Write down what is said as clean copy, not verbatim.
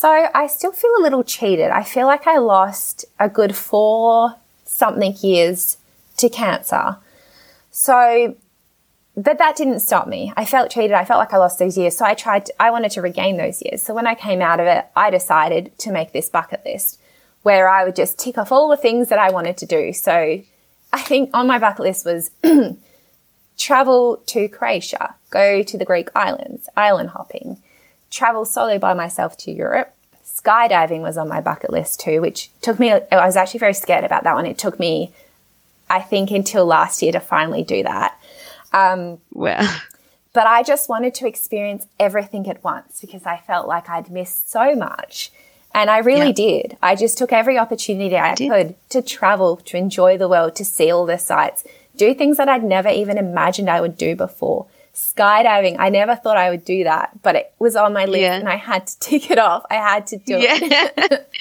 So I still feel a little cheated. I feel like I lost a good 4-something years to cancer. So, but that didn't stop me. I felt cheated. I felt like I lost those years. So I wanted to regain those years. So when I came out of it, I decided to make this bucket list where I would just tick off all the things that I wanted to do. So I think on my bucket list was travel to Croatia, go to the Greek islands, island hopping, travel solo by myself to Europe. Skydiving was on my bucket list too, which took me, I was actually very scared about that one. It took me, I think, until last year to finally do that. But I just wanted to experience everything at once because I felt like I'd missed so much. And I really did. I just took every opportunity I could to travel, to enjoy the world, to see all the sights, do things that I'd never even imagined I would do before. Skydiving, I never thought I would do that, but it was on my list and I had to tick it off. I had to do it.